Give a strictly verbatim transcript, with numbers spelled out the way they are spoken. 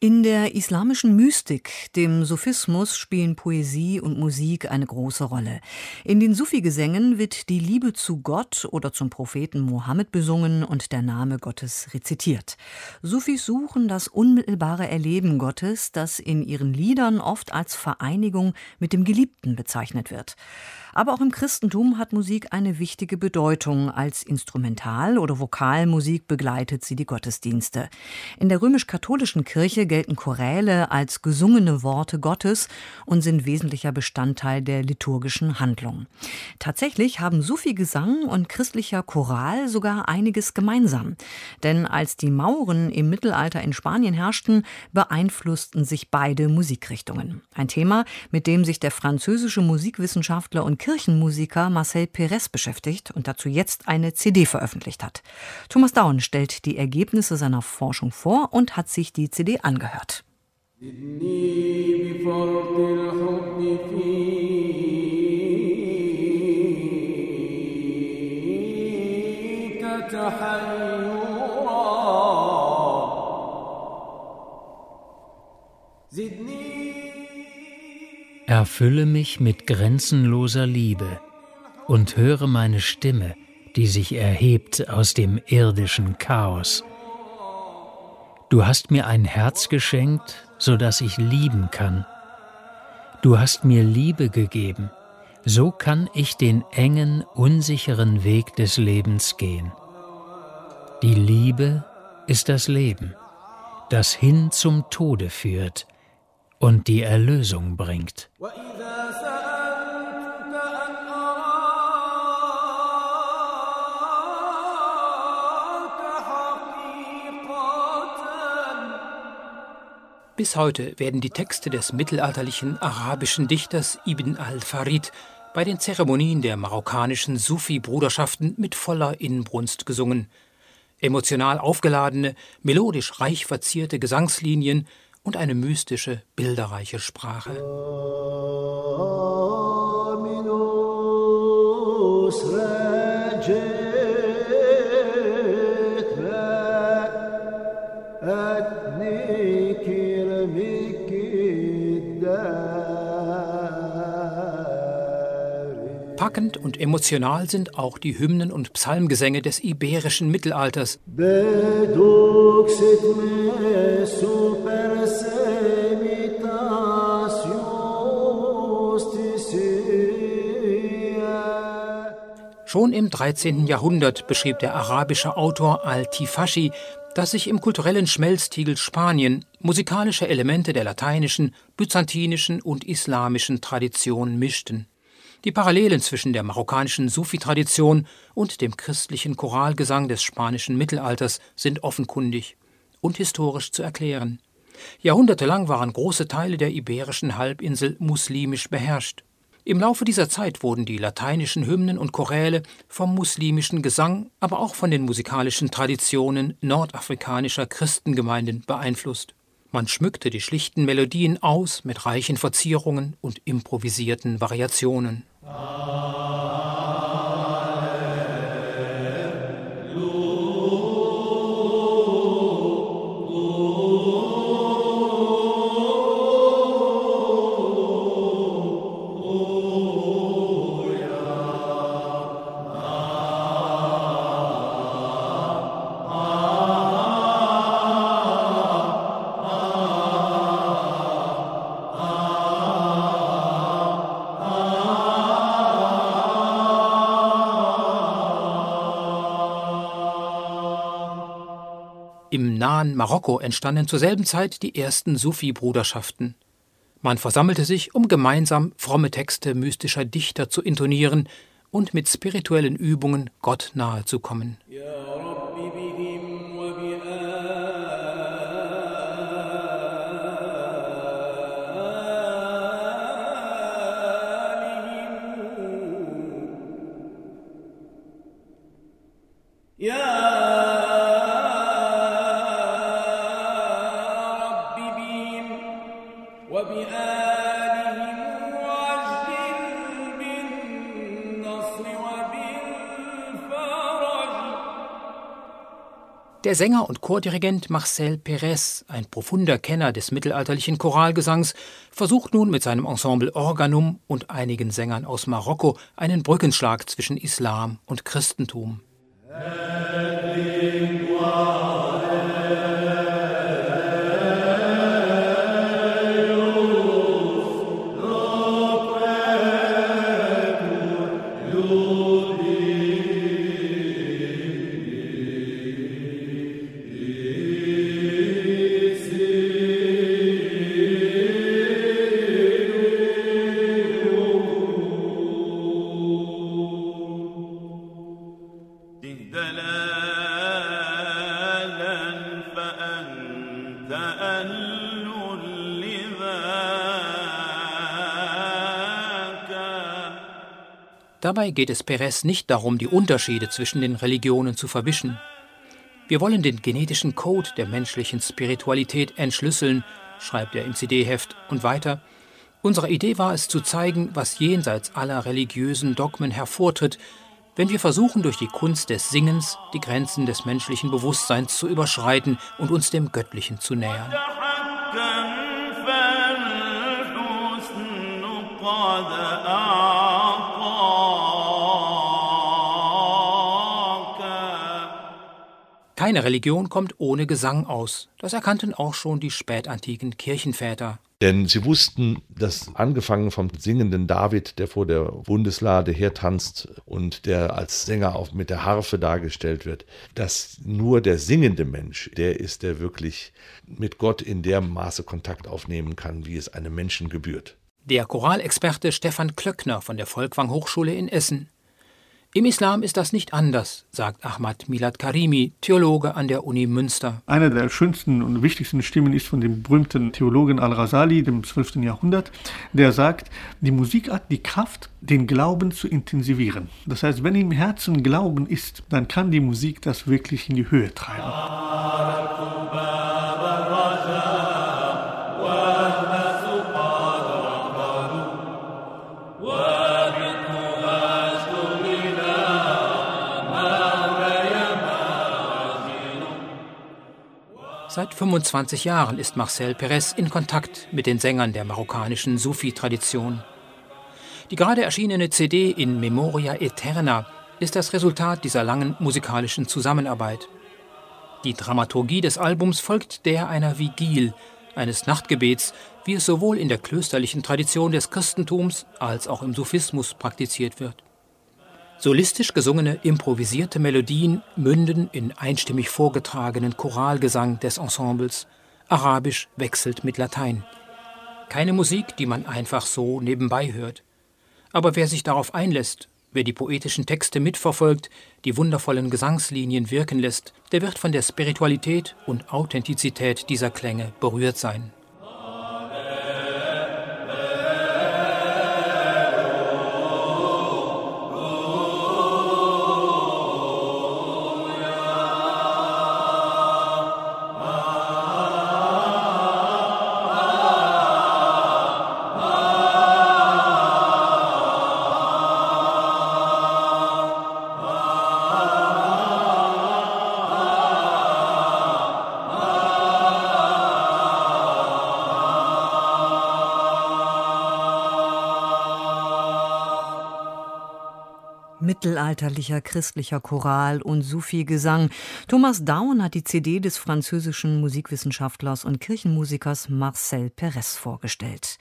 In der islamischen Mystik, dem Sufismus, spielen Poesie und Musik eine große Rolle. In den Sufi-Gesängen wird die Liebe zu Gott oder zum Propheten Mohammed besungen und der Name Gottes rezitiert. Sufis suchen das unmittelbare Erleben Gottes, das in ihren Liedern oft als Vereinigung mit dem Geliebten bezeichnet wird. Aber auch im Christentum hat Musik eine wichtige Bedeutung. Als Instrumental- oder Vokalmusik begleitet sie die Gottesdienste. In der römisch-katholischen Kirche gelten Choräle als gesungene Worte Gottes und sind wesentlicher Bestandteil der liturgischen Handlung. Tatsächlich haben Sufi-Gesang und christlicher Choral sogar einiges gemeinsam. Denn als die Mauren im Mittelalter in Spanien herrschten, beeinflussten sich beide Musikrichtungen. Ein Thema, mit dem sich der französische Musikwissenschaftler und Kirchenmusiker Marcel Pérès beschäftigt und dazu jetzt eine C D veröffentlicht hat. Thomas Daun stellt die Ergebnisse seiner Forschung vor und hat sich die C D angehört. Gehört. Erfülle mich mit grenzenloser Liebe und höre meine Stimme, die sich erhebt aus dem irdischen Chaos. Du hast mir ein Herz geschenkt, sodass ich lieben kann. Du hast mir Liebe gegeben, so kann ich den engen, unsicheren Weg des Lebens gehen. Die Liebe ist das Leben, das hin zum Tode führt und die Erlösung bringt. Bis heute werden die Texte des mittelalterlichen arabischen Dichters Ibn al-Farid bei den Zeremonien der marokkanischen Sufi-Bruderschaften mit voller Inbrunst gesungen. Emotional aufgeladene, melodisch reich verzierte Gesangslinien und eine mystische, bilderreiche Sprache. Packend und emotional sind auch die Hymnen und Psalmgesänge des iberischen Mittelalters. Schon im dreizehnten Jahrhundert beschrieb der arabische Autor Al-Tifaschi, dass sich im kulturellen Schmelztiegel Spanien musikalische Elemente der lateinischen, byzantinischen und islamischen Tradition mischten. Die Parallelen zwischen der marokkanischen Sufi-Tradition und dem christlichen Choralgesang des spanischen Mittelalters sind offenkundig und historisch zu erklären. Jahrhundertelang waren große Teile der iberischen Halbinsel muslimisch beherrscht. Im Laufe dieser Zeit wurden die lateinischen Hymnen und Choräle vom muslimischen Gesang, aber auch von den musikalischen Traditionen nordafrikanischer Christengemeinden beeinflusst. Man schmückte die schlichten Melodien aus mit reichen Verzierungen und improvisierten Variationen. Im nahen Marokko entstanden zur selben Zeit die ersten Sufi-Bruderschaften. Man versammelte sich, um gemeinsam fromme Texte mystischer Dichter zu intonieren und mit spirituellen Übungen Gott nahe zu kommen. Der Sänger und Chordirigent Marcel Pérès, ein profunder Kenner des mittelalterlichen Choralgesangs, versucht nun mit seinem Ensemble Organum und einigen Sängern aus Marokko einen Brückenschlag zwischen Islam und Christentum. Dabei geht es Pérès nicht darum, die Unterschiede zwischen den Religionen zu verwischen. Wir wollen den genetischen Code der menschlichen Spiritualität entschlüsseln, schreibt er im C D-Heft und weiter. Unsere Idee war es, zu zeigen, was jenseits aller religiösen Dogmen hervortritt, wenn wir versuchen, durch die Kunst des Singens die Grenzen des menschlichen Bewusstseins zu überschreiten und uns dem Göttlichen zu nähern. Keine Religion kommt ohne Gesang aus. Das erkannten auch schon die spätantiken Kirchenväter. Denn sie wussten, dass angefangen vom singenden David, der vor der Bundeslade hertanzt und der als Sänger auch mit der Harfe dargestellt wird, dass nur der singende Mensch, der ist, der wirklich mit Gott in dem Maße Kontakt aufnehmen kann, wie es einem Menschen gebührt. Der Choralexperte Stefan Klöckner von der Folkwang Hochschule in Essen. Im Islam ist das nicht anders, sagt Ahmad Milad Karimi, Theologe an der Uni Münster. Eine der schönsten und wichtigsten Stimmen ist von dem berühmten Theologen Al-Razali, dem zwölften Jahrhundert, der sagt, die Musik hat die Kraft, den Glauben zu intensivieren. Das heißt, wenn im Herzen Glauben ist, dann kann die Musik das wirklich in die Höhe treiben. Seit fünfundzwanzig Jahren ist Marcel Pérès in Kontakt mit den Sängern der marokkanischen Sufi-Tradition. Die gerade erschienene C D In Memoria Eterna ist das Resultat dieser langen musikalischen Zusammenarbeit. Die Dramaturgie des Albums folgt der einer Vigil, eines Nachtgebets, wie es sowohl in der klösterlichen Tradition des Christentums als auch im Sufismus praktiziert wird. Solistisch gesungene, improvisierte Melodien münden in einstimmig vorgetragenen Choralgesang des Ensembles. Arabisch wechselt mit Latein. Keine Musik, die man einfach so nebenbei hört. Aber wer sich darauf einlässt, wer die poetischen Texte mitverfolgt, die wundervollen Gesangslinien wirken lässt, der wird von der Spiritualität und Authentizität dieser Klänge berührt sein. Mittelalterlicher christlicher Choral und Sufi-Gesang. Thomas Daun hat die C D des französischen Musikwissenschaftlers und Kirchenmusikers Marcel Pérès vorgestellt.